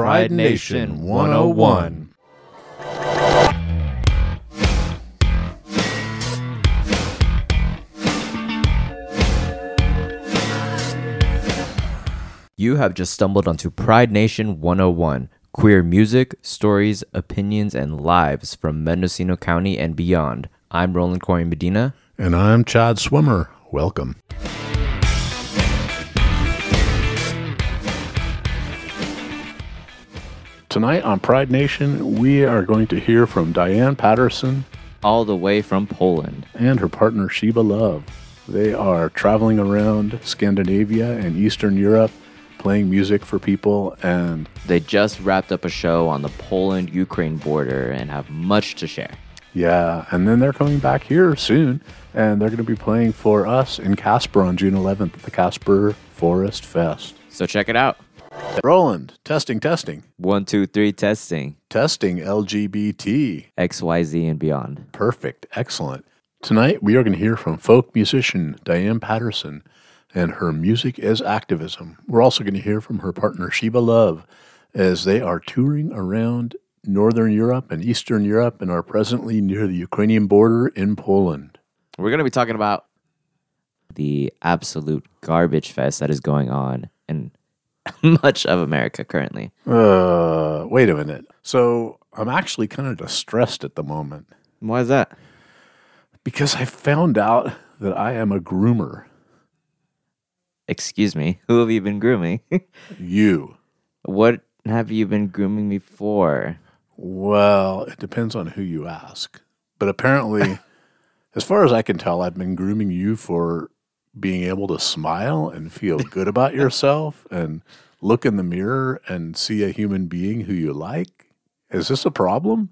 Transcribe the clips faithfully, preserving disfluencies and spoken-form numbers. Pride Nation one oh one. You have just stumbled onto Pride Nation one oh one, queer music, stories, opinions, and lives from Mendocino County and beyond. I'm Roland Corey Medina. And I'm Chad Swimmer. Welcome. Tonight on Pride Nation, we are going to hear from Diane Patterson, all the way from Poland, and her partner Sheba Love. They are traveling around Scandinavia and Eastern Europe, playing music for people, and they just wrapped up a show on the Poland-Ukraine border and have much to share. Yeah, and then they're coming back here soon, and they're going to be playing for us in Casper on June eleventh at the Casper Forest Fest. So check it out. Roland, testing, testing. One, two, three, testing. Testing L G B T. X Y Z and beyond. Perfect, excellent. Tonight, we are going to hear from folk musician Diane Patterson and her music as activism. We're also going to hear from her partner, Sheba Love, as they are touring around Northern Europe and Eastern Europe and are presently near the Ukrainian border in Poland. We're going to be talking about the absolute garbage fest that is going on in much of America currently. Uh, wait a minute. So I'm actually kind of distressed at the moment. Why is that? Because I found out that I am a groomer. Excuse me, who have you been grooming? You. What have you been grooming me for? Well, it depends on who you ask. But apparently, as far as I can tell, I've been grooming you for being able to smile and feel good about yourself and look in the mirror and see a human being who you like. Is this a problem?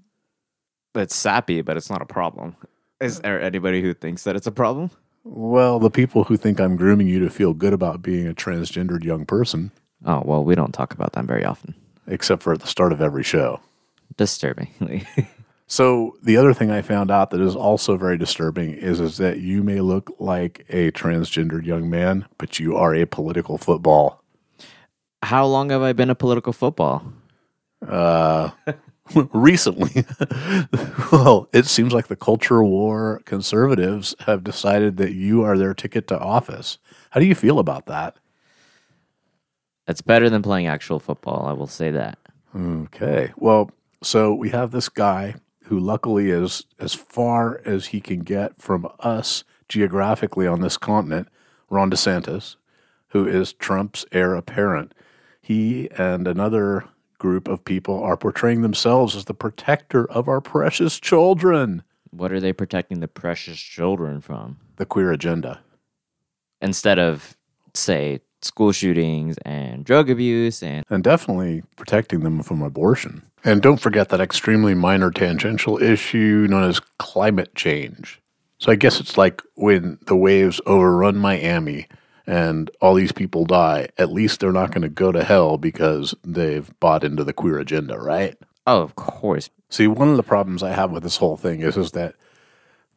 It's sappy, but it's not a problem. Is there anybody who thinks that it's a problem? Well, the people who think I'm grooming you to feel good about being a transgendered young person. Oh, well, we don't talk about them very often. Except for at the start of every show. Disturbingly. So the other thing I found out that is also very disturbing is, is that you may look like a transgendered young man, but you are a political football. How long have I been a political football? Uh... Recently, well, it seems like the culture war conservatives have decided that you are their ticket to office. How do you feel about that? It's better than playing actual football, I will say that. Okay. Well, so we have this guy who luckily is as far as he can get from us geographically on this continent, Ron DeSantis, who is Trump's heir apparent. He and another group of people are portraying themselves as the protector of our precious children. What are they protecting the precious children from? The queer agenda. Instead of, say, school shootings and drug abuse and... And definitely protecting them from abortion. And don't forget that extremely minor tangential issue known as climate change. So I guess it's like when the waves overrun Miami and all these people die, at least they're not going to go to hell because they've bought into the queer agenda, right? Oh, of course. See, one of the problems I have with this whole thing is, is that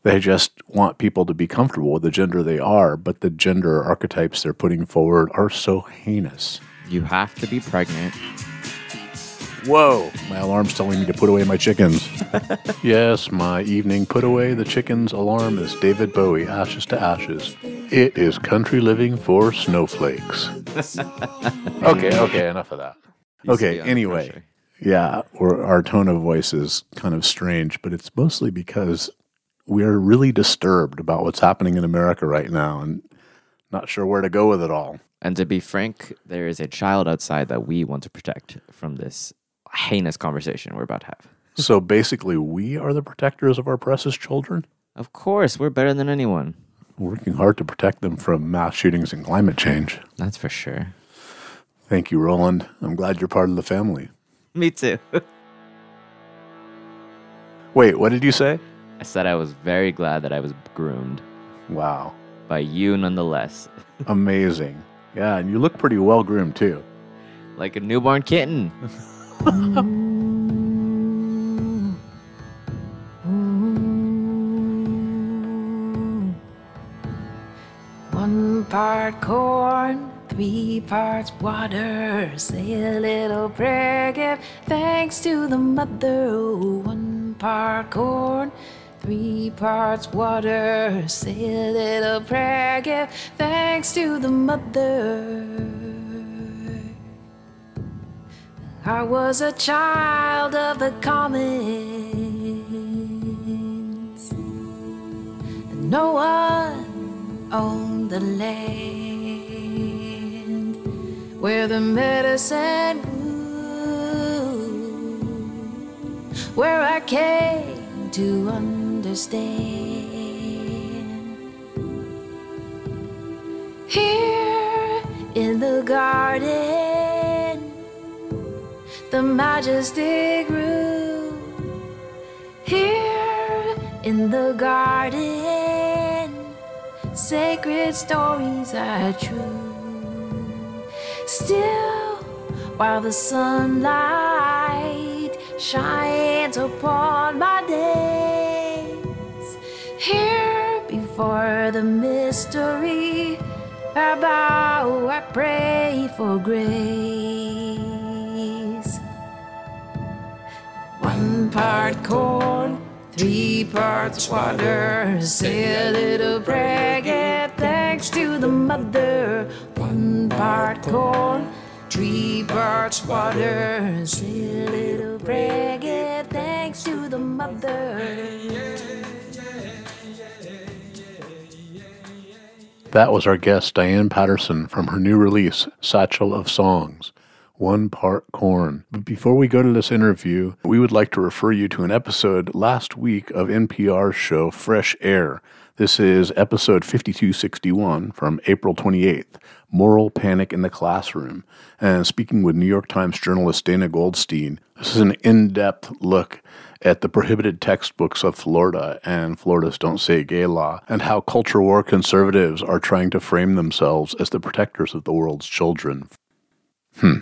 they just want people to be comfortable with the gender they are, but the gender archetypes they're putting forward are so heinous. You have to be pregnant. Whoa, my alarm's telling me to put away my chickens. Yes, my evening put away the chickens alarm is David Bowie, Ashes to Ashes. It is country living for snowflakes. okay, okay, enough of that. Okay, anyway, yeah, we're, our tone of voice is kind of strange, but it's mostly because we're really disturbed about what's happening in America right now and not sure where to go with it all. And to be frank, there is a child outside that we want to protect from this heinous conversation we're about to have. So basically, we are the protectors of our precious children? Of course. We're better than anyone. Working hard to protect them from mass shootings and climate change. That's for sure. Thank you, Roland. I'm glad you're part of the family. Me too. Wait, what did you say? I said I was very glad that I was groomed. Wow. By you nonetheless. Amazing. Yeah, and you look pretty well groomed too. Like a newborn kitten. One part corn, three three parts water. Say a little prayer, give thanks to the mother. Oh, one part corn, three parts water. Say a little prayer, give thanks to the mother. I was a child of the commons, and no one owned the land where the medicine grew, where I came to understand. Here in the garden, the majesty grew. Here in the garden, sacred stories are true. Still, while the sunlight shines upon my days, here before the mystery, I bow, I pray for grace. One part corn, three parts water. Say a little prayer, give thanks to the mother. One part corn, three parts water. Say a little prayer, give thanks to the mother. That was our guest, Diane Patterson, from her new release, Satchel of Songs. One part corn. But before we go to this interview, we would like to refer you to an episode last week of N P R's show Fresh Air. This is episode fifty-two sixty-one from April twenty-eighth, Moral Panic in the Classroom. And speaking with New York Times journalist Dana Goldstein, this is an in-depth look at the prohibited textbooks of Florida and Florida's Don't Say Gay law, and how culture war conservatives are trying to frame themselves as the protectors of the world's children. Hmm.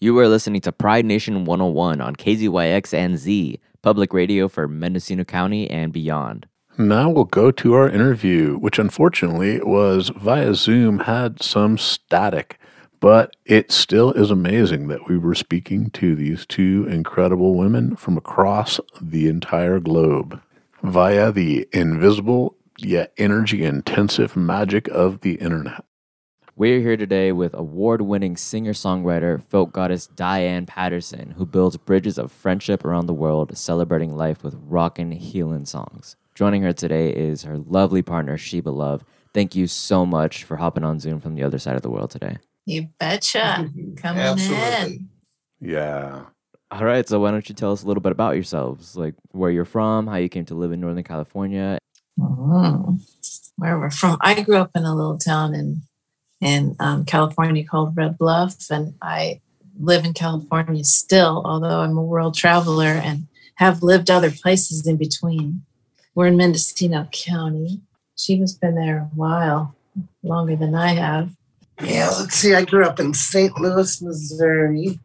You are listening to Pride Nation one oh one on K Z Y X and Z, public radio for Mendocino County and beyond. Now we'll go to our interview, which unfortunately was via Zoom, had some static, but it still is amazing that we were speaking to these two incredible women from across the entire globe via the invisible yet energy-intensive magic of the internet. We're here today with award-winning singer-songwriter, folk goddess Diane Patterson, who builds bridges of friendship around the world, celebrating life with rockin' healin' songs. Joining her today is her lovely partner, Sheba Love. Thank you so much for hopping on Zoom from the other side of the world today. You betcha. Coming Absolutely. In. Yeah. All right, so why don't you tell us a little bit about yourselves, like where you're from, how you came to live in Northern California. Mm-hmm. Where we're from. I grew up in a little town in in um, California called Red Bluff, and I live in California still, although I'm a world traveler and have lived other places in between. We're in Mendocino County. Sheba's been there a while, longer than I have. Yeah, let's see, I grew up in Saint Louis, Missouri.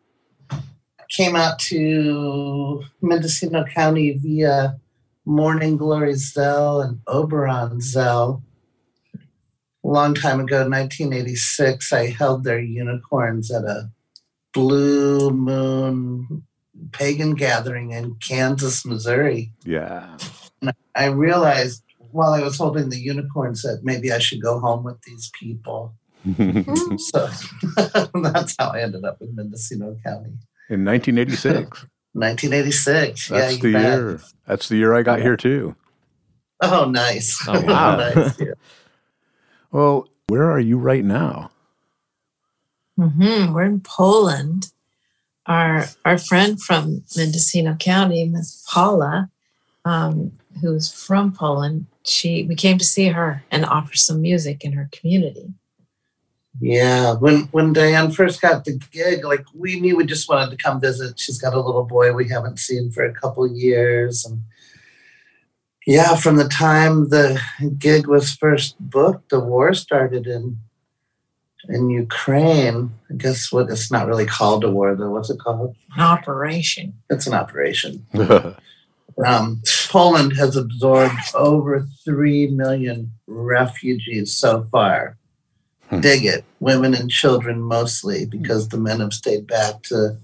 Came out to Mendocino County via Morning Glory Zell and Oberon Zell. A long time ago, nineteen eighty-six, I held their unicorns at a blue moon pagan gathering in Kansas, Missouri. Yeah. And I realized while I was holding the unicorns that maybe I should go home with these people. So that's how I ended up in Mendocino County. In nineteen eighty-six. nineteen eighty-six. That's yeah, the bet. year. That's the year I got yeah. here, too. Oh, nice. Oh, wow. Nice, yeah. Well, where are you right now? Mm-hmm. We're in Poland. Our our friend from Mendocino County, Miss Paula, um, who's from Poland, she we came to see her and offer some music in her community. Yeah, when when Diane first got the gig, like we knew we just wanted to come visit. She's got a little boy we haven't seen for a couple years, and yeah, from the time the gig was first booked, the war started in in Ukraine. I guess what it's not really called a war, though. What's it called? An operation. It's an operation. um, Poland has absorbed over three million refugees so far. hmm. dig it. Women and children mostly, because the men have stayed back to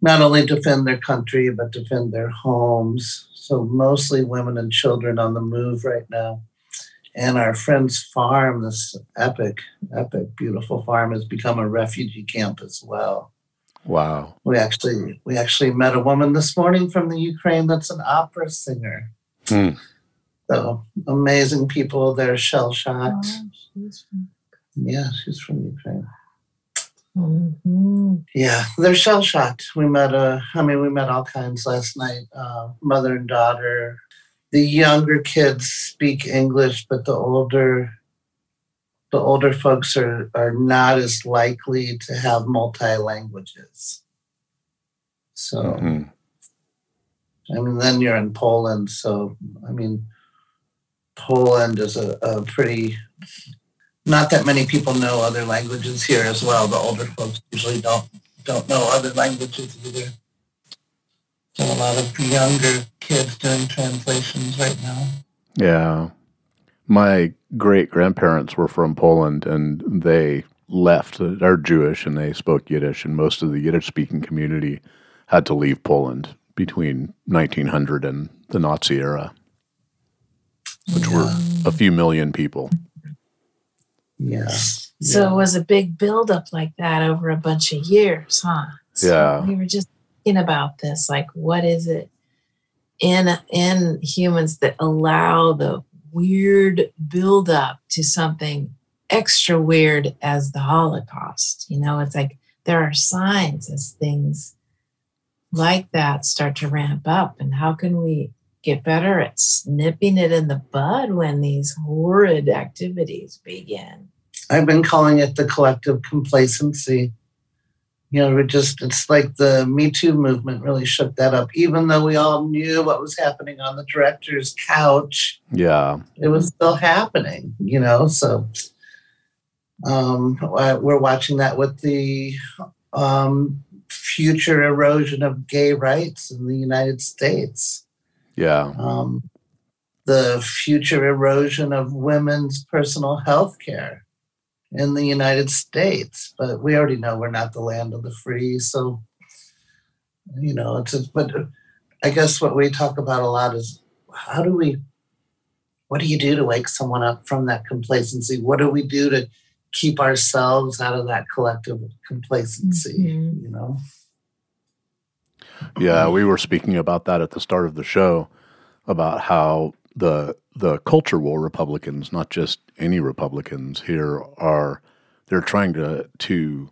not only defend their country, but defend their homes. So mostly women and children on the move right now. And our friend's farm, this epic, epic, beautiful farm, has become a refugee camp as well. Wow. We actually we actually met a woman this morning from the Ukraine that's an opera singer. Mm. So amazing people. They're shell-shocked. Oh, she's from... Yeah, she's from Ukraine. Mm-hmm. Yeah, they're shell-shocked. We met, a, I mean, we met all kinds last night, uh, mother and daughter. The younger kids speak English, but the older the older folks are, are not as likely to have multi-languages. So, mm-hmm. I mean, then you're in Poland. So, I mean, Poland is a, a pretty, not that many people know other languages here as well. The older folks usually don't, don't know other languages either. So a lot of the younger kids doing translations right now. Yeah. My great-grandparents were from Poland, and they left. They're Jewish, and they spoke Yiddish, and most of the Yiddish-speaking community had to leave Poland between nineteen hundred and the Nazi era, which yeah. were a few million people. Yeah. So yeah. it was a big buildup like that over a bunch of years, huh? So yeah. we were just thinking about this, like, what is it in in humans that allow the weird buildup to something extra weird as the Holocaust? You know, it's like there are signs as things like that start to ramp up. And how can we get better at snipping it in the bud when these horrid activities begin? I've been calling it the collective complacency. You know, we're just, it's like the Me Too movement really shook that up, even though we all knew what was happening on the director's couch. Yeah. It was still happening, you know, so um, we're watching that with the um, future erosion of gay rights in the United States. Yeah. Um, the future erosion of women's personal health care in the United States, but we already know we're not the land of the free. So, you know, it's, a, but I guess what we talk about a lot is how do we, what do you do to wake someone up from that complacency? What do we do to keep ourselves out of that collective complacency, mm-hmm. you know? Yeah, we were speaking about that at the start of the show, about how the the culture war Republicans, not just any Republicans here, are they're trying to to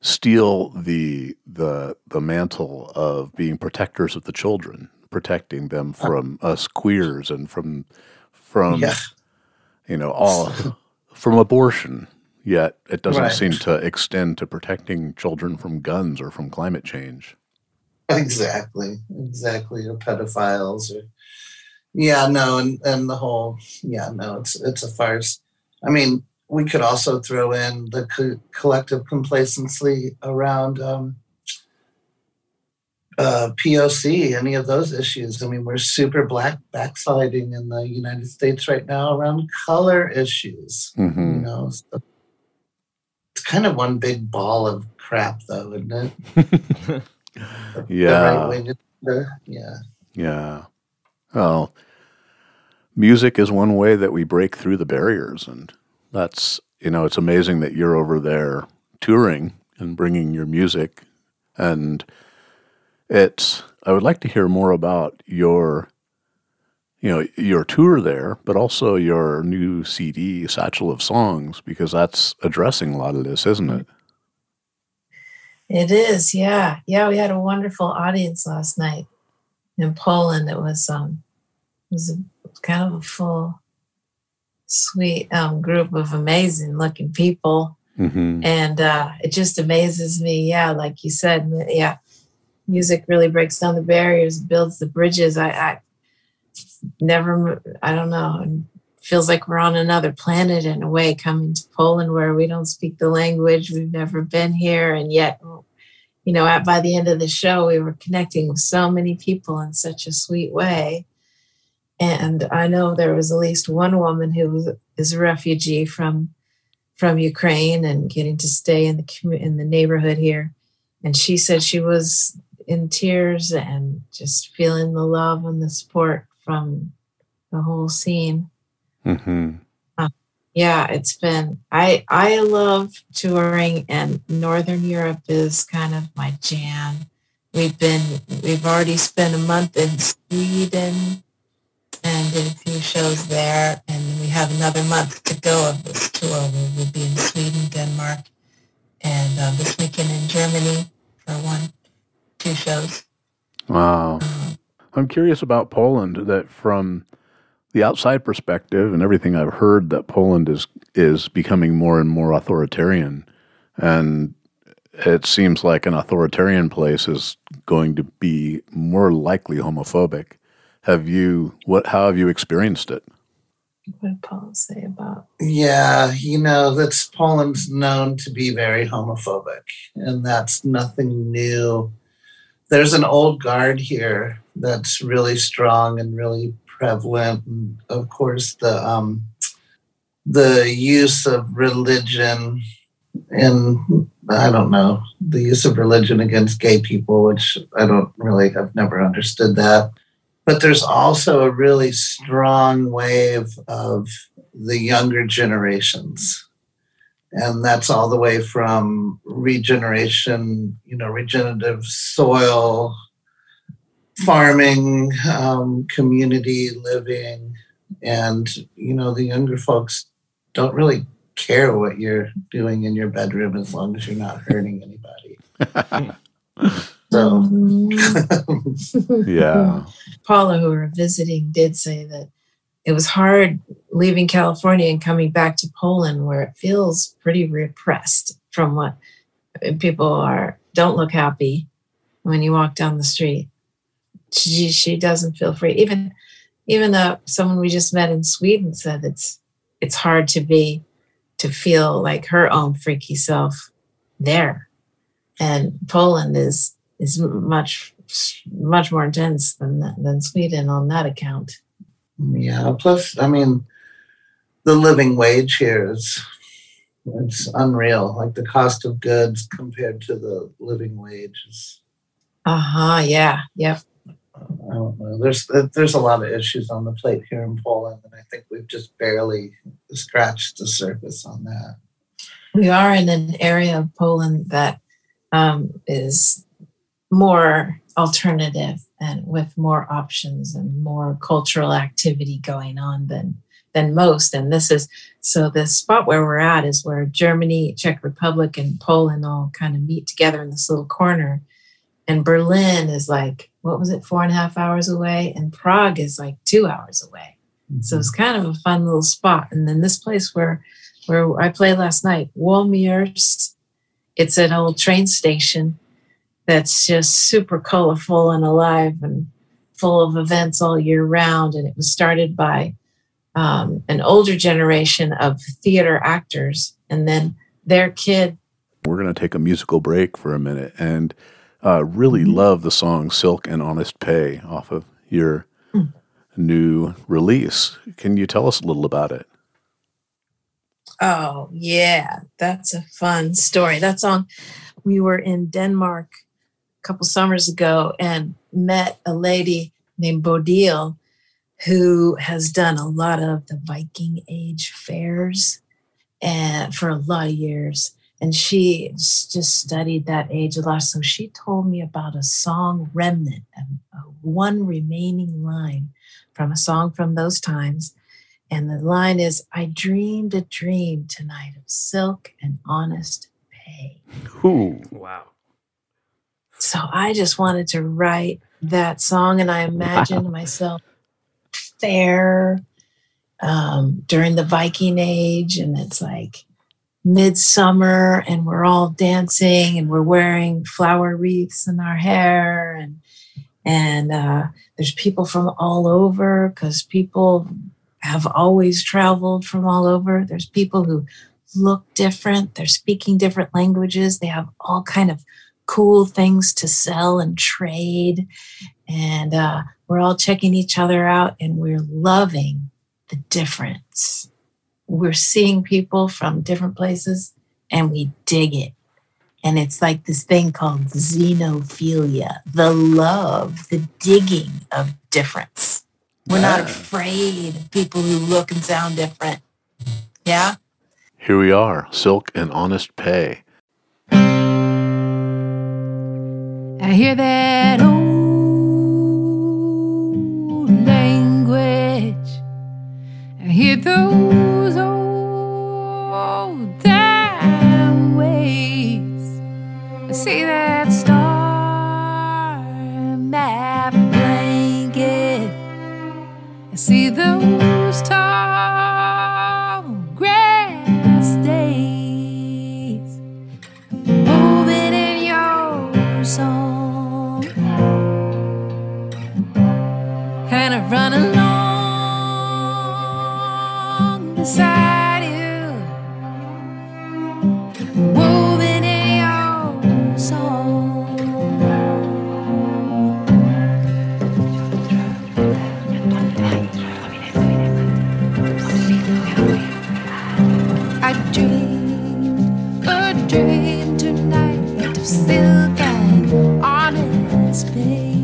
steal the the the mantle of being protectors of the children, protecting them from uh, us queers and from from yeah. you know all from abortion. Yet it doesn't right. seem to extend to protecting children from guns or from climate change. Exactly, exactly, or pedophiles or. Yeah, no, and, and the whole, yeah, no, it's it's a farce. I mean, we could also throw in the co- collective complacency around um, uh, P O C, any of those issues. I mean, we're super black backsliding in the United States right now around color issues. Mm-hmm. You know, so it's kind of one big ball of crap, though, isn't it? the, yeah. The right way to, the, yeah. Yeah. Well, music is one way that we break through the barriers, and that's, you know, it's amazing that you're over there touring and bringing your music, and it's, I would like to hear more about your, you know, your tour there, but also your new C D, Satchel of Songs, because that's addressing a lot of this, isn't it? It is, yeah. Yeah, we had a wonderful audience last night in Poland. It was um, it was a, kind of a full, sweet um, group of amazing-looking people, mm-hmm. and uh, it just amazes me. Yeah, like you said, yeah, music really breaks down the barriers, builds the bridges. I, I never, I don't know, it feels like we're on another planet in a way, coming to Poland where we don't speak the language, we've never been here, and yet. You know, at, by the end of the show, we were connecting with so many people in such a sweet way. And I know there was at least one woman who was, is a refugee from from Ukraine and getting to stay in the in the neighborhood here. And she said she was in tears and just feeling the love and the support from the whole scene. Mm-hmm. Uh, yeah, it's been, I, I love touring, and Northern Europe is kind of my jam. We've been, we've already spent a month in Sweden and did a few shows there. And we have another month to go of this tour. We'll be in Sweden, Denmark, and uh, this weekend in Germany for one, two shows. Wow. Um, I'm curious about Poland, that from the outside perspective and everything I've heard, that Poland is is becoming more and more authoritarian. And it seems like an authoritarian place is going to be more likely homophobic. Have you, what, how have you experienced it? What did Paul say about? Yeah, you know, that's Poland's known to be very homophobic, and that's nothing new. There's an old guard here that's really strong and really prevalent. And of course, the um, the use of religion, and I don't know, the use of religion against gay people, which I don't really, I've never understood that. But there's also a really strong wave of the younger generations. And that's all the way from regeneration, you know, regenerative soil, farming, um, community living. And, you know, the younger folks don't really care what you're doing in your bedroom as long as you're not hurting anybody. So, yeah. Paula, who we were visiting, did say that it was hard leaving California and coming back to Poland, where it feels pretty repressed from what people are, don't look happy when you walk down the street. She, she doesn't feel free. Even, even though someone we just met in Sweden said it's, it's hard to be, to feel like her own freaky self there. And Poland is, is much, much more intense than than Sweden on that account. Yeah. Plus, I mean, the living wage here is, it's unreal. Like the cost of goods compared to the living wage is. Uh huh. Yeah. Yep. I don't know. There's there's a lot of issues on the plate here in Poland, and I think we've just barely scratched the surface on that. We are in an area of Poland that um, is more alternative and with more options and more cultural activity going on than than most. And this is, so the spot where we're at is where Germany, Czech Republic, and Poland all kind of meet together in this little corner. And Berlin is like, what was it, four and a half hours away? And Prague is like two hours away. Mm-hmm. So it's kind of a fun little spot. And then this place where where I played last night, Wolmirz, it's an old train station that's just super colorful and alive and full of events all year round. And it was started by um, an older generation of theater actors and then their kid. We're going to take a musical break for a minute. And Uh, really love the song Silk and Honest Pay off of your mm. new release. Can you tell us a little about it? Oh, yeah. That's a fun story. That song, we were in Denmark a couple summers ago and met a lady named Bodil who has done a lot of the Viking Age fairs and for a lot of years. And she just studied that age a lot. So she told me about a song remnant, a, a one remaining line from a song from those times. And the line is, I dreamed a dream tonight of silk and honest pay. Ooh, wow. So I just wanted to write that song. And I imagined wow. myself fair um, during the Viking Age. And it's like midsummer and we're all dancing and we're wearing flower wreaths in our hair, and and uh, there's people from all over, because people have always traveled from all over. There's people who look different, they're speaking different languages, they have all kind of cool things to sell and trade, and uh, we're all checking each other out and we're loving the difference. we're seeing people from different places and we dig it. And it's like this thing called xenophilia, the love, the digging of difference. We're yeah. not afraid of people who look and sound different. Yeah? Here we are, Silk and Honest Pay. I hear that old language. I hear those old time ways. I see that star in my blanket. I see those tall grass days moving in your song, kind of running along beside you, woven in your soul. I dream a dream tonight of silk and honest pain.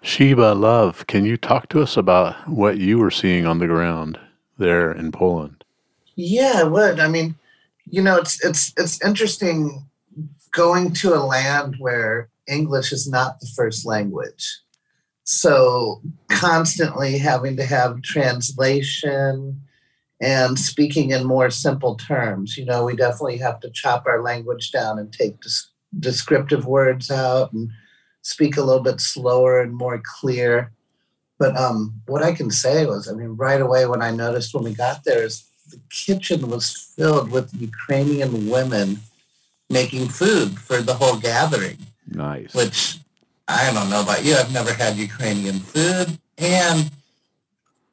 Sheba Love, can you talk to us about what you were seeing on the ground there in Poland? Yeah, I would. I mean, you know, it's it's it's interesting going to a land where English is not the first language. So constantly having to have translation and speaking in more simple terms. You know, we definitely have to chop our language down and take des- descriptive words out and speak a little bit slower and more clear. But um, what I can say was, I mean, right away when I noticed when we got there is the kitchen was filled with Ukrainian women making food for the whole gathering. Nice. Which, I don't know about you, I've never had Ukrainian food. And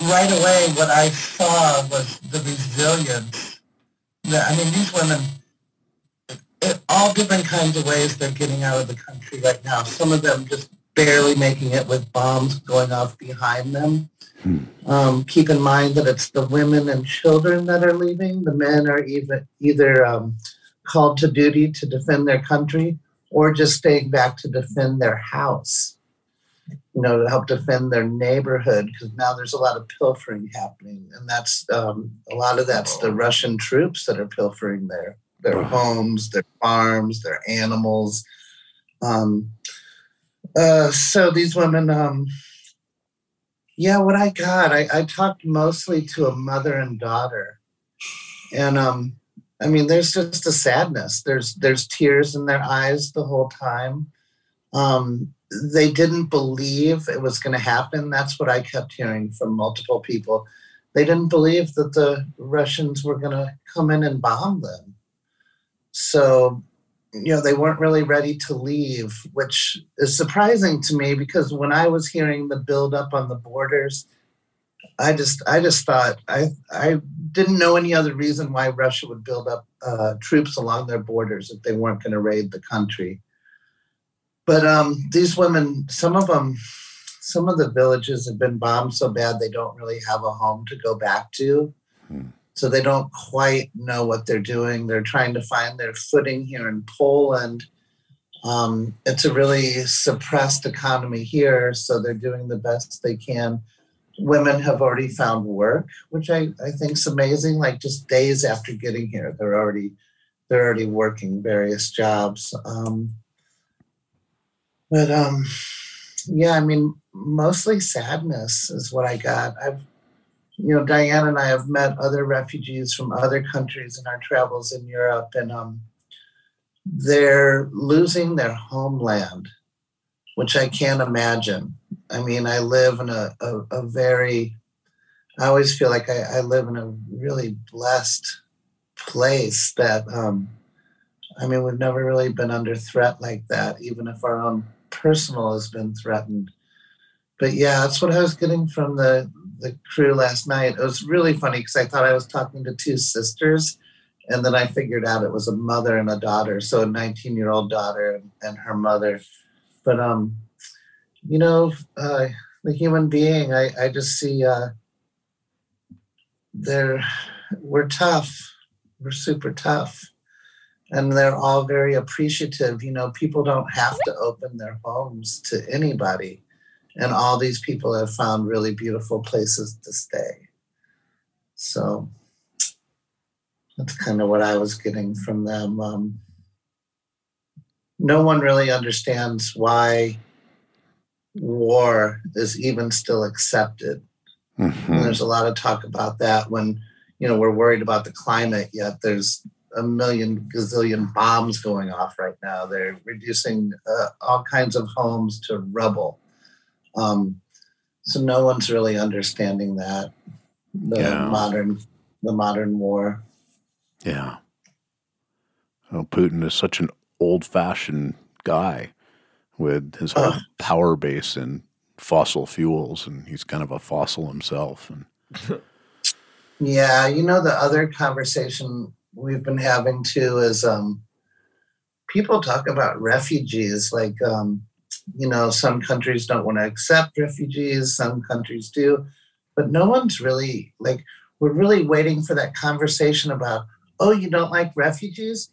right away what I saw was the resilience. I mean, these women, all different kinds of ways they're getting out of the country right now. Some of them just barely making it with bombs going off behind them. Hmm. Um, keep in mind that it's the women and children that are leaving. The men are even either um, called to duty to defend their country or just staying back to defend their house, you know, to help defend their neighborhood, because now there's a lot of pilfering happening. And that's um, a lot of that's the Russian troops that are pilfering there. Their homes, their farms, their animals. Um, uh, so these women, um, yeah, what I got, I, I talked mostly to a mother and daughter. And um, I mean, there's just a sadness. There's there's tears in their eyes the whole time. Um, they didn't believe it was going to happen. That's what I kept hearing from multiple people. They didn't believe that the Russians were going to come in and bomb them. So, you know, they weren't really ready to leave, which is surprising to me because when I was hearing the buildup on the borders, I just, I just thought, I, I didn't know any other reason why Russia would build up uh, troops along their borders if they weren't going to raid the country. But um, these women, some of them, some of the villages have been bombed so bad they don't really have a home to go back to. Hmm. So they don't quite know what they're doing. They're trying to find their footing here in Poland. Um, it's a really suppressed economy here, so they're doing the best they can. Women have already found work, which I, I think is amazing. Like just days after getting here, they're already they're already working various jobs. Um, but um, yeah, I mean, mostly sadness is what I got. I've, you know, Diane and I have met other refugees from other countries in our travels in Europe, and um, they're losing their homeland, which I can't imagine. I mean, I live in a, a, a very, I always feel like I, I live in a really blessed place that, um, I mean, we've never really been under threat like that, even if our own personal has been threatened. But yeah, that's what I was getting from the, the crew last night. It was really funny because I thought I was talking to two sisters, and then I figured out it was a mother and a daughter. So a nineteen-year-old daughter and her mother. But, um, you know, uh, the human being, I, I just see uh, they're, we're tough. We're super tough. And they're all very appreciative. You know, people don't have to open their homes to anybody. And all these people have found really beautiful places to stay. So that's kind of what I was getting from them. Um, no one really understands why war is even still accepted. Mm-hmm. And there's a lot of talk about that when, you know, we're worried about the climate, yet there's a million gazillion bombs going off right now. They're reducing uh, all kinds of homes to rubble. Um, so no one's really understanding that, the yeah. modern, the modern war. Yeah. Oh, Putin is such an old-fashioned guy with his whole uh, power base in fossil fuels, and he's kind of a fossil himself. And yeah, you know, the other conversation we've been having, too, is um, people talk about refugees. Like, um, you know, some countries don't want to accept refugees, some countries do, but no one's really, like, we're really waiting for that conversation about, oh, you don't like refugees?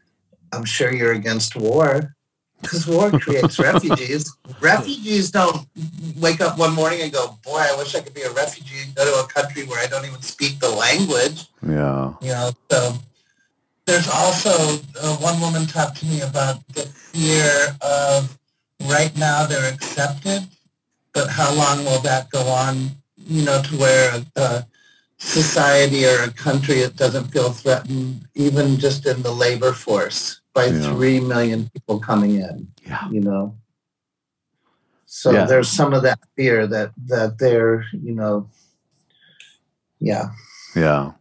I'm sure you're against war, because war creates refugees. Refugees don't wake up one morning and go, boy, I wish I could be a refugee and go to a country where I don't even speak the language. Yeah. You know, so there's also, uh, one woman talked to me about the fear of right now they're accepted, but how long will that go on, you know, to where uh society or a country that doesn't feel threatened, even just in the labor force, by yeah. three million people coming in, yeah. you know. So yeah. there's some of that fear that that they're, you know, yeah. Yeah.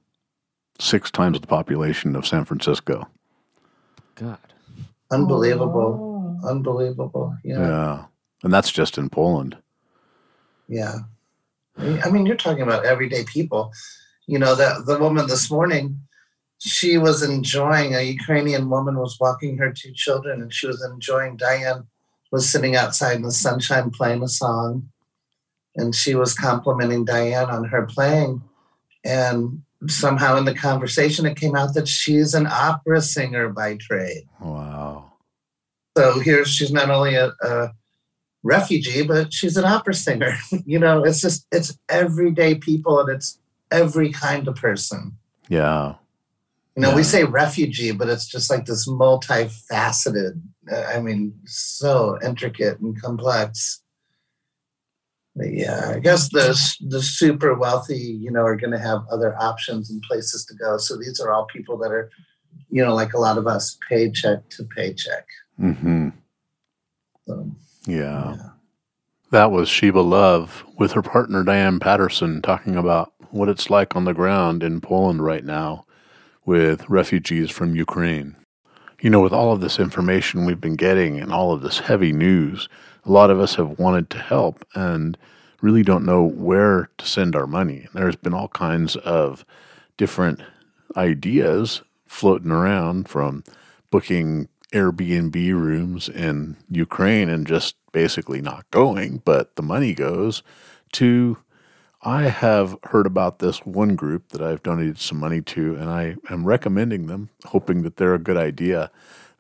Six times the population of San Francisco. God. Unbelievable. Oh. Unbelievable. Yeah. yeah. And that's just in Poland. Yeah. I mean, you're talking about everyday people. You know, that the woman this morning, she was enjoying, a Ukrainian woman was walking her two children, and she was enjoying, Diane was sitting outside in the sunshine playing a song, and she was complimenting Diane on her playing. And somehow in the conversation, it came out that she's an opera singer by trade. Wow. So here she's not only a... a refugee, but she's an opera singer. You know, it's just, it's everyday people, and it's every kind of person. Yeah. You know, yeah. we say refugee, but it's just like this multifaceted, I mean, so intricate and complex. But yeah, I guess the, the super wealthy, you know, are going to have other options and places to go. So these are all people that are, you know, like a lot of us, paycheck to paycheck. Mm-hmm. So. Yeah. yeah. That was Sheba Love with her partner Diane Patterson talking about what it's like on the ground in Poland right now with refugees from Ukraine. You know, with all of this information we've been getting and all of this heavy news, a lot of us have wanted to help, and really don't know where to send our money. There's been all kinds of different ideas floating around, from booking Airbnb rooms in Ukraine and just basically not going, but the money goes to, I have heard about this one group that I've donated some money to, and I am recommending them, hoping that they're a good idea.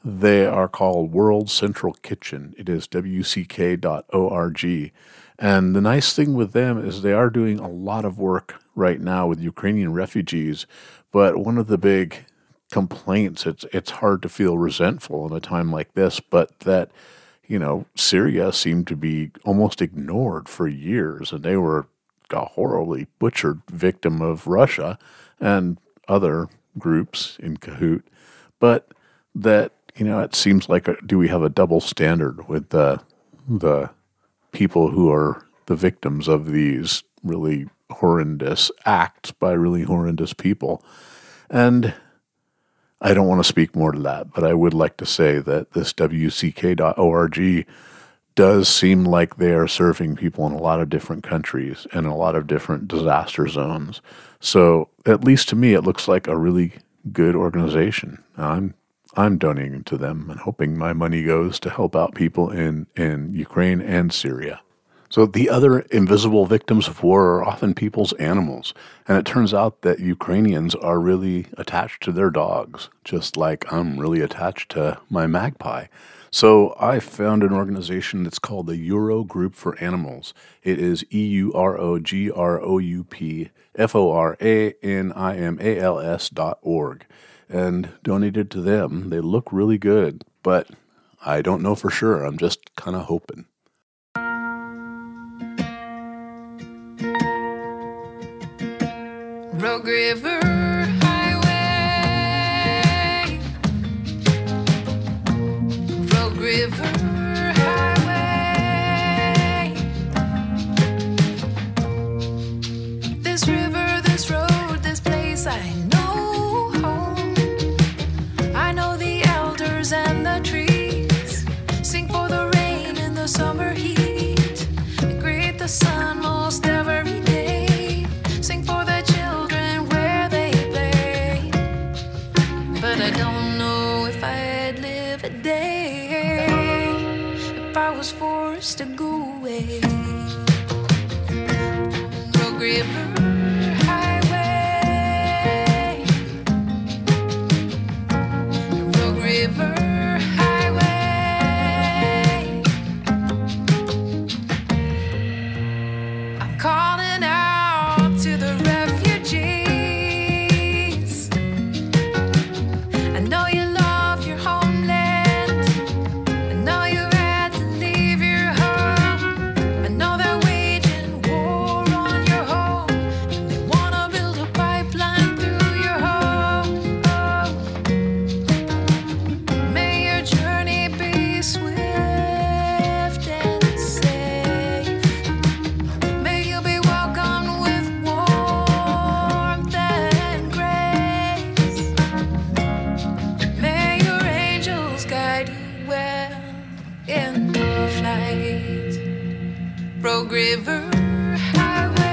They are called World Central Kitchen. It is W C K dot org. And the nice thing with them is they are doing a lot of work right now with Ukrainian refugees, but one of the big complaints, it's it's hard to feel resentful in a time like this, but that, you know, Syria seemed to be almost ignored for years, and they were a horribly butchered victim of Russia and other groups in Kahoot, but that, you know, it seems like, a, do we have a double standard with the, the people who are the victims of these really horrendous acts by really horrendous people? And I don't want to speak more to that, but I would like to say that this W C K dot org does seem like they are serving people in a lot of different countries and a lot of different disaster zones. So at least to me, it looks like a really good organization. I'm I'm donating to them and hoping my money goes to help out people in, in Ukraine and Syria. So the other invisible victims of war are often people's animals. And it turns out that Ukrainians are really attached to their dogs, just like I'm really attached to my magpie. So I found an organization that's called the Eurogroup for Animals. It is E U R O G R O U P F O R A N I M A L S dot org, and donated to them. They look really good, but I don't know for sure. I'm just kind of hoping. Rogue River. To go away, Rogue River Highway, Rogue River Highway. I'm calling out to the refugees. I know you love your homeland. I know you. Rogue River Highway,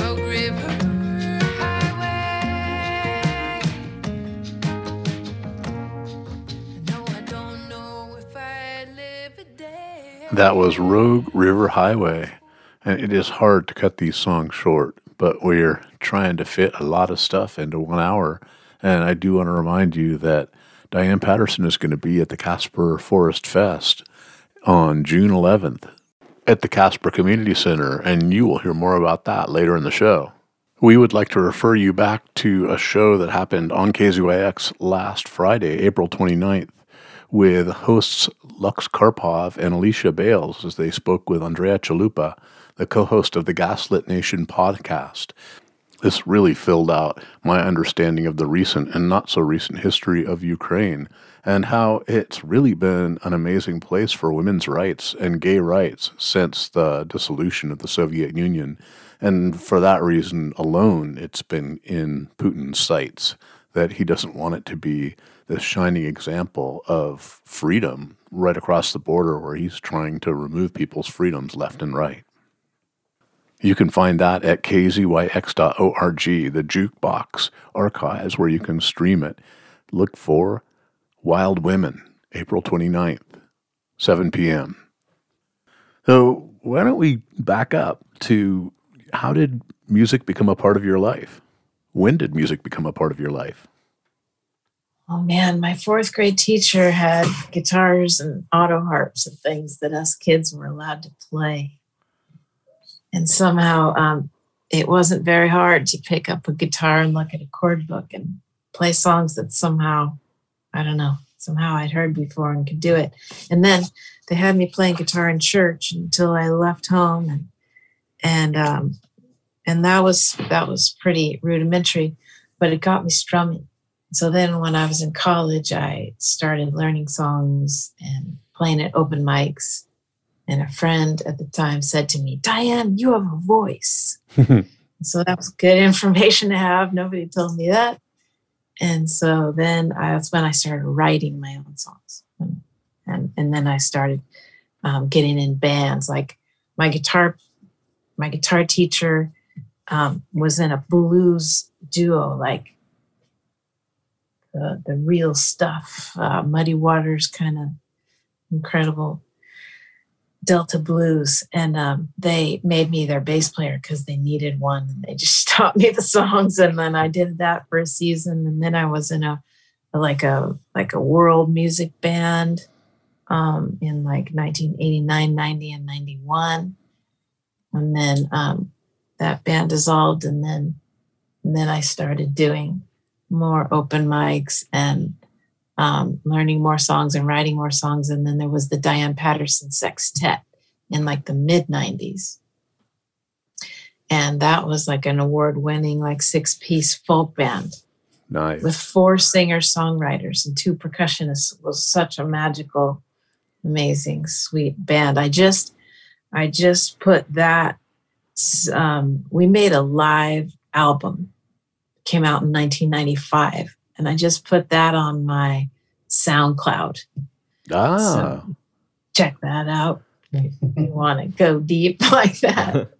Rogue River Highway. No, I don't know if I'd live a day. That was Rogue River Highway, and it is hard to cut these songs short, but we're trying to fit a lot of stuff into one hour, and I do want to remind you that Diane Patterson is going to be at the Casper Forest Fest on June eleventh at the Casper Community Center, and you will hear more about that later in the show. We would like to refer you back to a show that happened on K Z Y X last Friday, April twenty-ninth, with hosts Lux Karpov and Alicia Bales as they spoke with Andrea Chalupa, the co-host of the Gaslit Nation podcast. This really filled out my understanding of the recent and not so recent history of Ukraine and how it's really been an amazing place for women's rights and gay rights since the dissolution of the Soviet Union. And for that reason alone, it's been in Putin's sights that he doesn't want it to be this shining example of freedom right across the border, where he's trying to remove people's freedoms left and right. You can find that at k z y x dot org, the Jukebox Archives, where you can stream it. Look for Wild Women, April twenty-ninth, seven p.m. So why don't we back up to how did music become a part of your life? When did music become a part of your life? Oh, man, my fourth grade teacher had guitars and auto harps and things that us kids were allowed to play. And somehow um, it wasn't very hard to pick up a guitar and look at a chord book and play songs that somehow, I don't know, somehow I'd heard before and could do it. And then they had me playing guitar in church until I left home. And and um, and that was that was pretty rudimentary, but it got me strumming. So then when I was in college, I started learning songs and playing at open mics. And a friend at the time said to me, "Diane, you have a voice." So that was good information to have. Nobody told me that. And so then I, that's when I started writing my own songs. And, and, and then I started um, getting in bands. Like my guitar, my guitar teacher um, was in a blues duo, like the, the real stuff, uh, Muddy Waters, kind of incredible Delta blues, and um, they made me their bass player because they needed one, and they just taught me the songs. And then I did that for a season, and then I was in a like a like a world music band um, in like nineteen eighty-nine, ninety, and ninety-one. And then um, that band dissolved, and then and then I started doing more open mics and Um, learning more songs and writing more songs. And then there was the Diane Patterson Sextet in like the mid nineties. And that was like an award-winning, like six-piece folk band. Nice. With four singer-songwriters and two percussionists. It was such a magical, amazing, sweet band. I just, I just put that, um, we made a live album. It came out in nineteen ninety-five. And I just put that on my SoundCloud. Ah. So check that out if you want to go deep like that.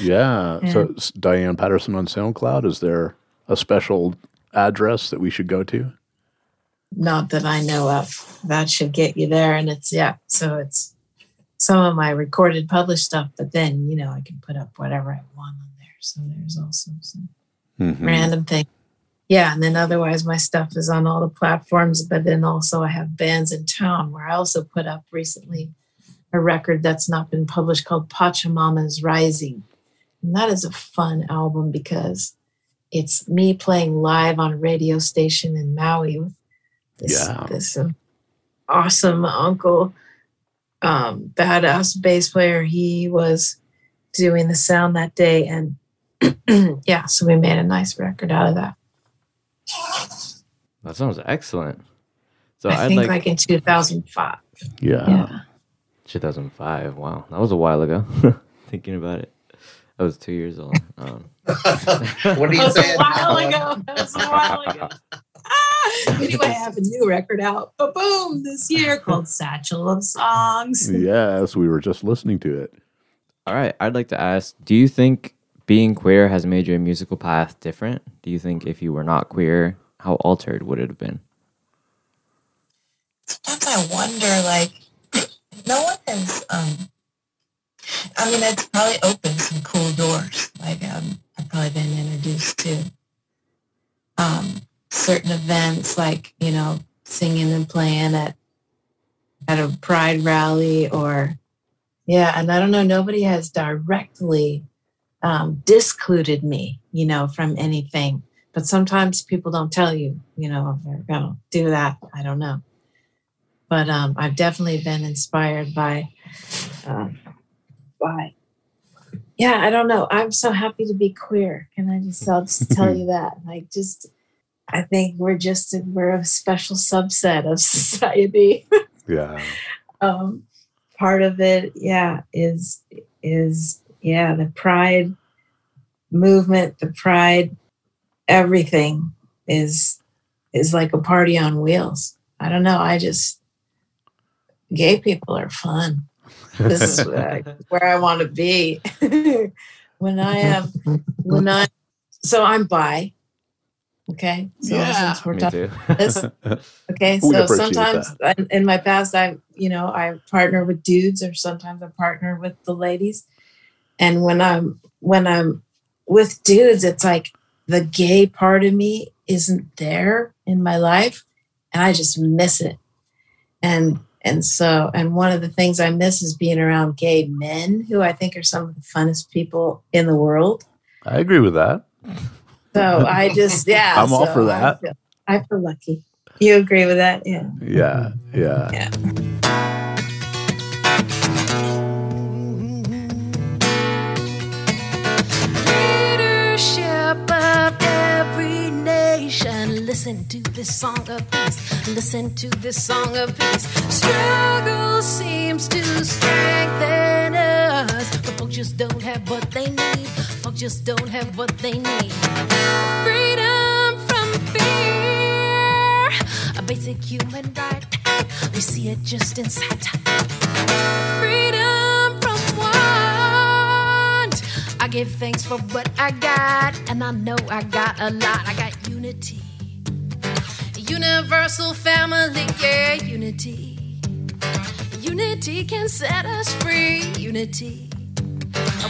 Yeah. And so it's Diane Patterson on SoundCloud. Is there a special address that we should go to? Not that I know of. That should get you there. And it's, yeah. So it's some of my recorded, published stuff, but then, you know, I can put up whatever I want on there. So there's also some mm-hmm. random things. Yeah, and then otherwise my stuff is on all the platforms, but then also I have bands in town where I also put up recently a record that's not been published called Pachamama's Rising. And that is a fun album because it's me playing live on a radio station in Maui with this, yeah. this um, awesome uncle, um, badass bass player. He was doing the sound that day, and yeah, so we made a nice record out of that. That sounds excellent. So I I'd think like, like in two thousand five. Yeah. yeah. two thousand five. Wow. That was a while ago. Thinking about it. I was two years old. Um, what are you saying? That was a while ago. That was a while ago. Ah, anyway, I have a new record out. Ba-boom! This year called Satchel of Songs. Yes, we were just listening to it. All right. I'd like to ask, do you think being queer has made your musical path different? Do you think if you were not queer, how altered would it have been? Sometimes I wonder, like, no one has, um, I mean, it's probably opened some cool doors. Like, um, I've probably been introduced to um, certain events, like, you know, singing and playing at at a pride rally or, yeah, and I don't know, nobody has directly Um, discluded me, you know, from anything. But sometimes people don't tell you, you know, if they're going to do that. I don't know. But um, I've definitely been inspired by, uh, by, yeah, I don't know. I'm so happy to be queer. Can I just, I'll just tell you that. Like, just, I think we're just, a, we're a special subset of society. Yeah. Um, part of it, yeah, is, is, yeah, the pride movement, the pride, everything is is like a party on wheels. I don't know. I just, gay people are fun. This is uh, where I want to be. When I have, when I, so I'm bi. Okay. So yeah, since we're talking about this, okay. So sometimes I, in my past, I, you know, I partner with dudes, or sometimes I partner with the ladies. And when I'm, when I'm with dudes, it's like the gay part of me isn't there in my life, and I just miss it. And, and so, and one of the things I miss is being around gay men, who I think are some of the funnest people in the world. I agree with that. So I just, yeah. I'm so all for that. I feel, I feel lucky. You agree with that? Yeah. Yeah. Yeah. Yeah. Leadership of every nation. Listen to this song of peace. Listen to this song of peace. Struggle seems to strengthen us. But folks just don't have what they need. Just don't have what they need. Freedom from fear, a basic human right. We see it just inside. Freedom from want. I give thanks for what I got, and I know I got a lot. I got unity, universal family, yeah, unity. Unity can set us free, unity.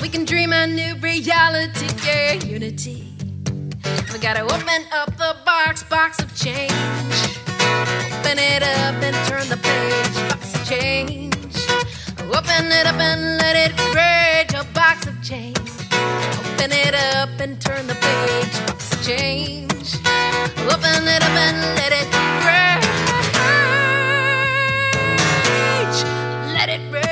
We can dream a new reality, yeah, unity. We gotta open up the box, box of change. Open it up and turn the page, box of change. Open it up and let it rage, a box of change. Open it up and turn the page, box of change. Open it up and let it rage, let it rage.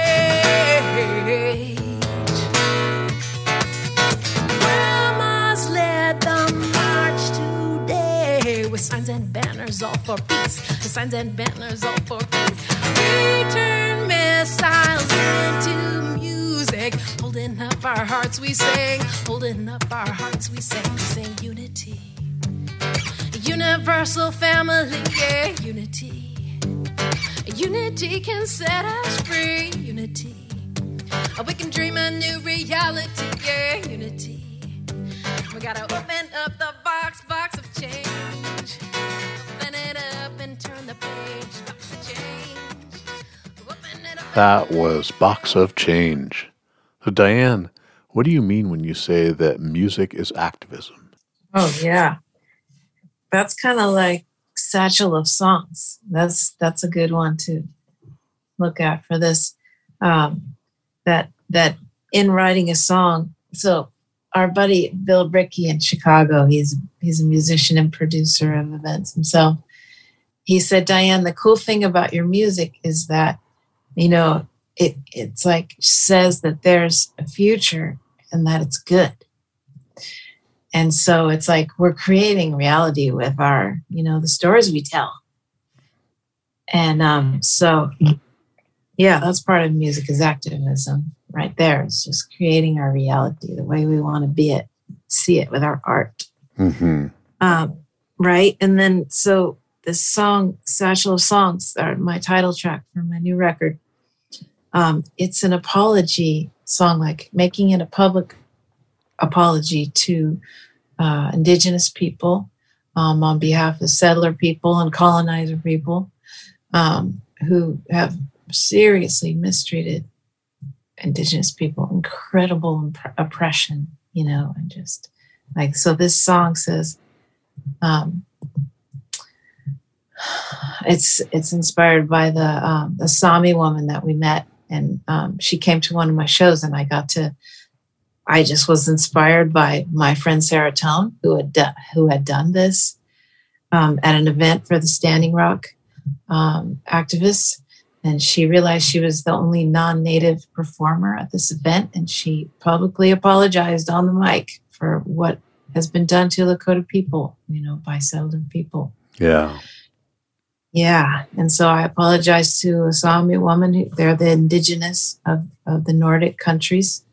Signs and banners all for peace. The signs and banners all for peace. We turn missiles into music. Holding up our hearts we sing. Holding up our hearts we sing. We sing unity. Universal family, yeah, unity. Unity can set us free, unity. We can dream a new reality, yeah, unity. We gotta open up the box, box of change. That was Box of Change. So Diane, what do you mean when you say that music is activism? Oh yeah. That's kind of like Satchel of Songs. That's that's a good one to look at for this. Um, that that in writing a song. So our buddy Bill Bricky in Chicago, he's he's a musician and producer of events himself. He said, Diane, the cool thing about your music is that, you know, it it's like says that there's a future and that it's good. And so it's like we're creating reality with our, you know, the stories we tell. And um, so, yeah, that's part of music is activism right there. It's just creating our reality the way we want to be it, see it with our art. Mm-hmm. Um, right. And then so this song, Satchel of Songs, are my title track for my new record. Um, it's an apology song, like making it a public apology to uh, Indigenous people um, on behalf of settler people and colonizer people um, who have seriously mistreated Indigenous people, incredible imp- oppression, you know, and just like, so this song says, um, it's it's inspired by the, um, the Sami woman that we met, and um, she came to one of my shows, and I got to, I just was inspired by my friend Sarah Tone, who had, do, who had done this um, at an event for the Standing Rock um, activists. And she realized she was the only non-native performer at this event, and she publicly apologized on the mic for what has been done to Lakota people, you know, by settler people. Yeah. Yeah. And so I apologize to a Sami woman. Who, they're the indigenous of, of the Nordic countries.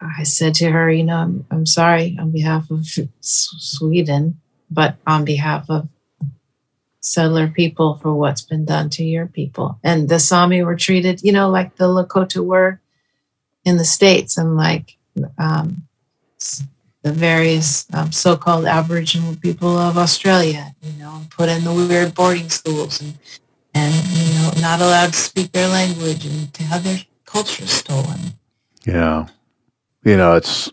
I said to her, you know, I'm, I'm sorry on behalf of Sweden, but on behalf of settler people for what's been done to your people. And the Sami were treated, you know, like the Lakota were in the States, and like um, the various um, so-called Aboriginal people of Australia, you know, put in the weird boarding schools and, and you know, not allowed to speak their language and to have their culture stolen. Yeah. You know, it's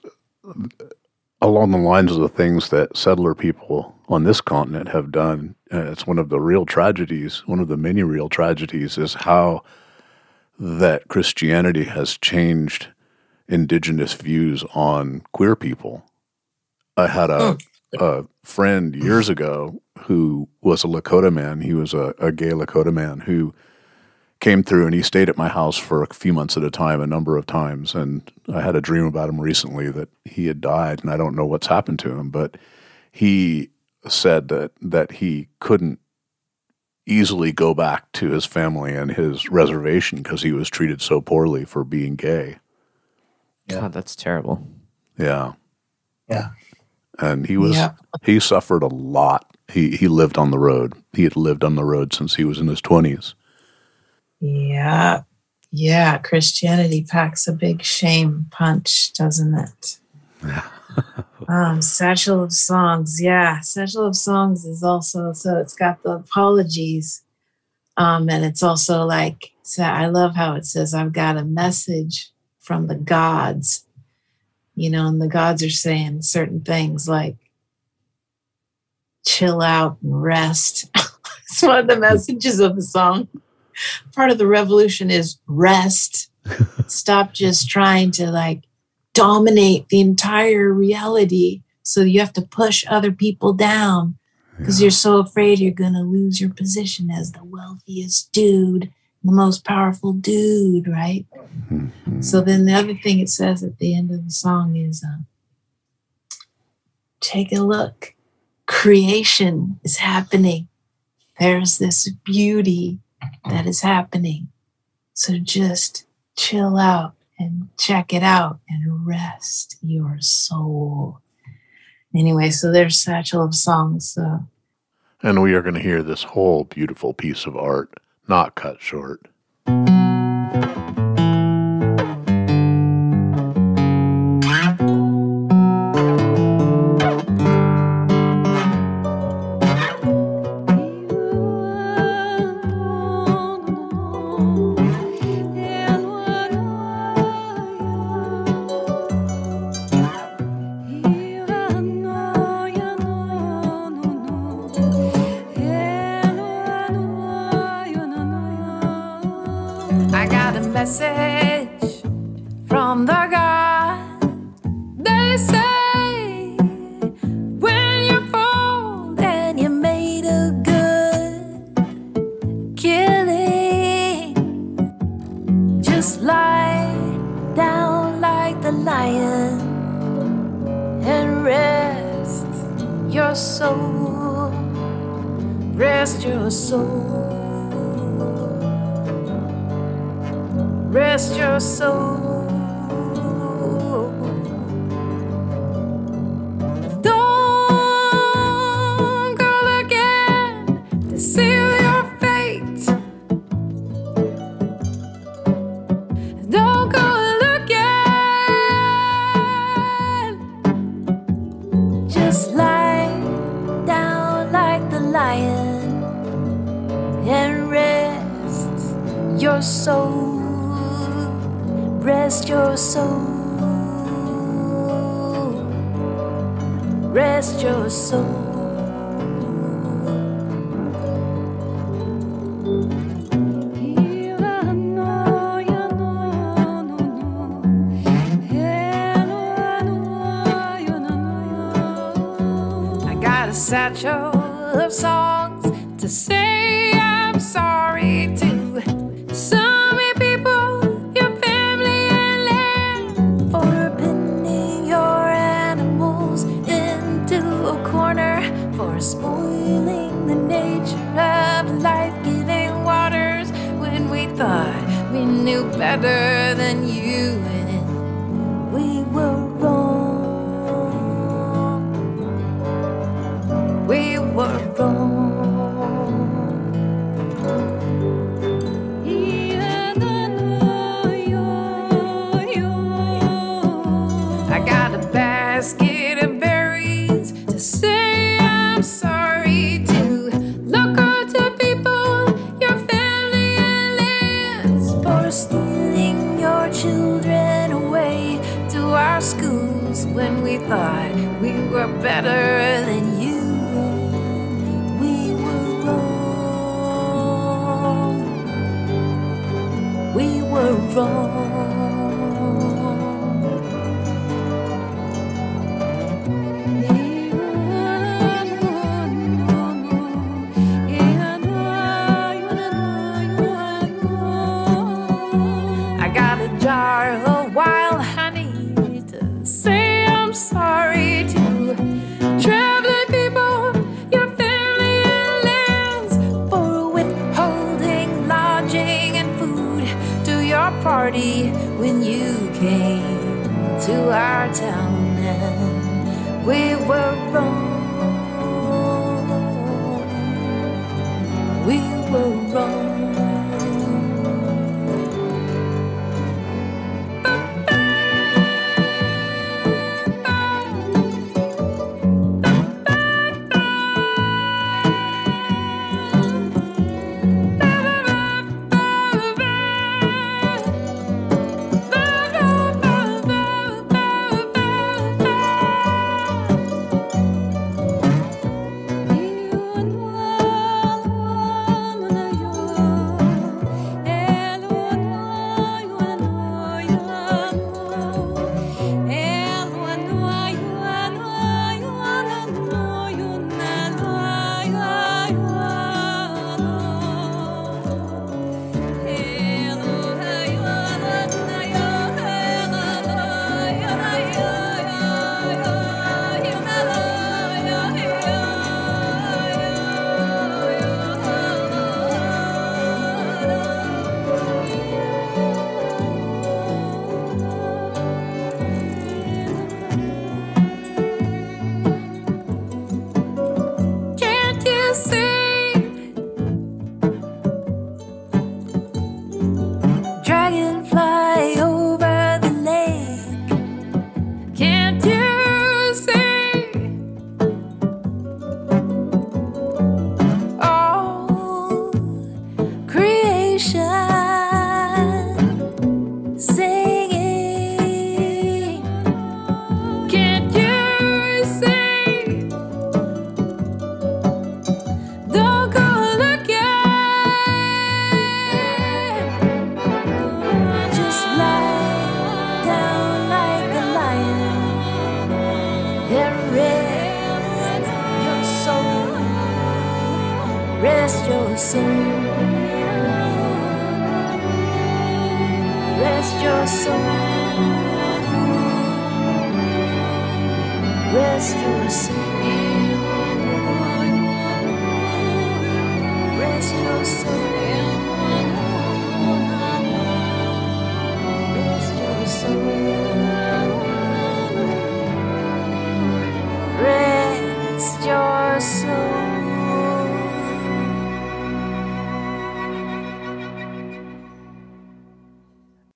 along the lines of the things that settler people on this continent have done. And it's one of the real tragedies, one of the many real tragedies, is how that Christianity has changed indigenous views on queer people. I had a, a friend years ago who was a Lakota man. He was a, a gay Lakota man who came through, and he stayed at my house for a few months at a time, a number of times. And I had a dream about him recently that he had died, and I don't know what's happened to him, but he said that that he couldn't easily go back to his family and his reservation because he was treated so poorly for being gay. Yeah. God, that's terrible. Yeah. Yeah. And he was, yeah. he suffered a lot. He he lived on the road. He had lived on the road since he was in his twenties. Yeah. Yeah. Christianity packs a big shame punch, doesn't it? Yeah. um, Satchel of Songs. Yeah. Satchel of Songs is also, so it's got the apologies. Um, and it's also like, so I love how it says, I've got a message from the gods, you know, and the gods are saying certain things like chill out and rest. It's one of the messages of the song. Part of the revolution is rest. Stop just trying to like dominate the entire reality so that you have to push other people down because yeah. you're so afraid you're going to lose your position as the wealthiest dude, the most powerful dude, right? Mm-hmm. So then the other thing it says at the end of the song is, uh, take a look. Creation is happening. There's this beauty that is happening. So just chill out and check it out and rest your soul. Anyway, so there's Satchel of Songs. So. And we are going to hear this whole beautiful piece of art, not cut short. We were wrong. children away to our schools when we thought we were better than you. We were wrong. We were wrong. Jar of wild honey to say I'm sorry to traveling people, your family and lands, for withholding lodging and food to your party when you came to our town, and we were wrong. We were wrong.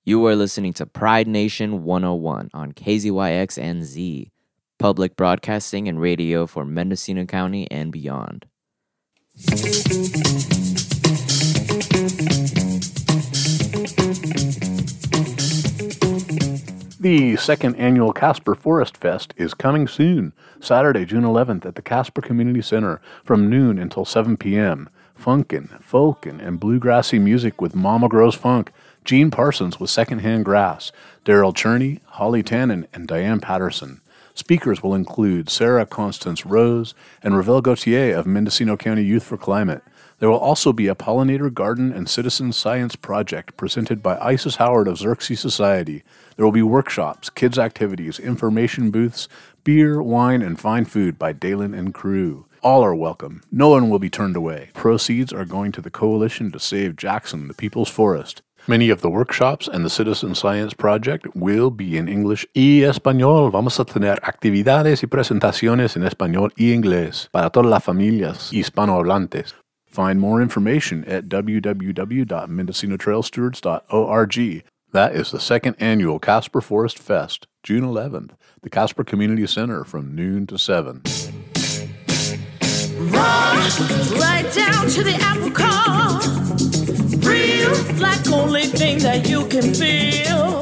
You are listening to Pride Nation one oh one on K Z Y X and Z, public broadcasting and radio for Mendocino County and beyond. The second annual Casper Forest Fest is coming soon, Saturday, June eleventh at the Casper Community Center from noon until seven p.m. Funkin', folkin', and bluegrassy music with Mama Grows Funk, Gene Parsons with Secondhand Grass, Daryl Cherney, Holly Tannen, and Diane Patterson. Speakers will include Sarah Constance Rose and Ravel Gautier of Mendocino County Youth for Climate. There will also be a pollinator garden and citizen science project presented by Isis Howard of Xerxes Society. There will be workshops, kids' activities, information booths, beer, wine, and fine food by Dalen and crew. All are welcome. No one will be turned away. Proceeds are going to the Coalition to Save Jackson, the People's Forest. Many of the workshops and the Citizen Science Project will be in English y español. Vamos a tener actividades y presentaciones en español y inglés para todas las familias hispanohablantes. Find more information at w w w dot mendocino trail stewards dot org. That is the second annual Casper Forest Fest, June eleventh, the Casper Community Center from noon to seven. Run right down to the apple car. Real, like only thing that you can feel.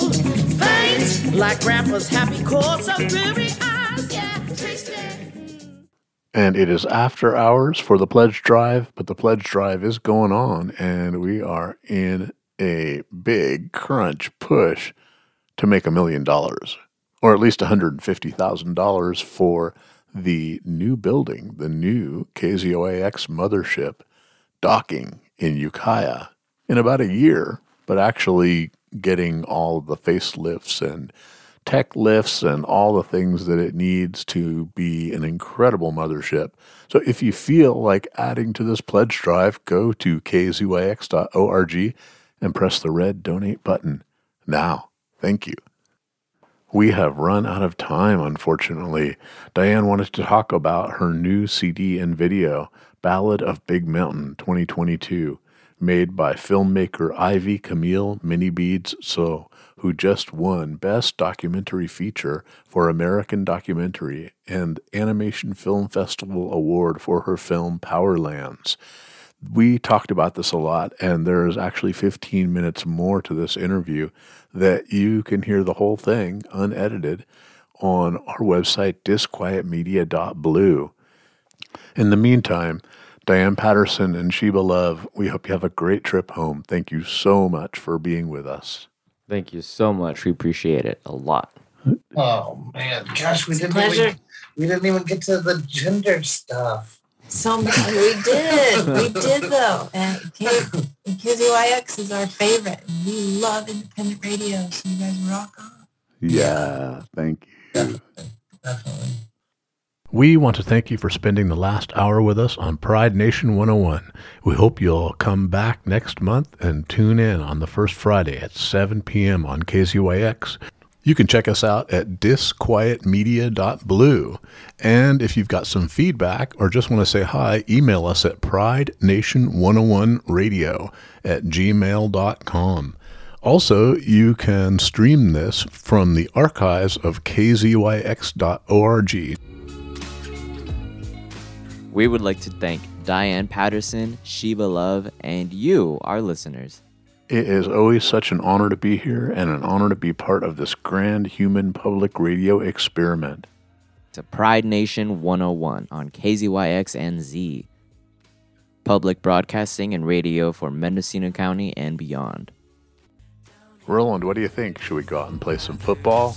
Black rappers, happy chords of weary eyes, yeah, Tristan. And it is after hours for the pledge drive, but the pledge drive is going on, and we are in a big crunch push to make a million dollars, or at least one hundred fifty thousand dollars for the new building, the new K Z Y X mothership docking in Ukiah in about a year, but actually getting all the facelifts and tech lifts and all the things that it needs to be an incredible mothership. So if you feel like adding to this pledge drive, go to k z y x dot org and press the red donate button now. Thank you. We have run out of time, unfortunately. Diane wanted to talk about her new C D and video, Ballad of Big Mountain twenty twenty-two, made by filmmaker Ivy Camille Mini Beads So, who just won Best Documentary Feature for American Documentary and Animation Film Festival Award for her film Powerlands. We talked about this a lot, and there is actually fifteen minutes more to this interview that you can hear the whole thing unedited on our website, disquietmedia dot blue. In the meantime, Diane Patterson and Sheba Love, we hope you have a great trip home. Thank you so much for being with us. Thank you so much. We appreciate it a lot. Oh, man. Gosh, we didn't, really, we didn't even get to the gender stuff. So much. We did. We did, though. And K Z Y X is our favorite. We love independent radio, so you guys rock on. Yeah, thank you. Definitely. Definitely. We want to thank you for spending the last hour with us on Pride Nation one oh one. We hope you'll come back next month and tune in on the first Friday at seven p.m. on K Z Y X. You can check us out at disquietmedia dot blue. And if you've got some feedback or just want to say hi, email us at pride nation one oh one radio at gmail dot com. Also, you can stream this from the archives of k z y x dot org. We would like to thank Diane Patterson, Sheba Love, and you, our listeners. It is always such an honor to be here and an honor to be part of this grand human public radio experiment. To Pride Nation one oh one on K Z Y X and Z. Public broadcasting and radio for Mendocino County and beyond. Roland, what do you think? Should we go out and play some football?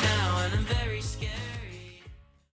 now.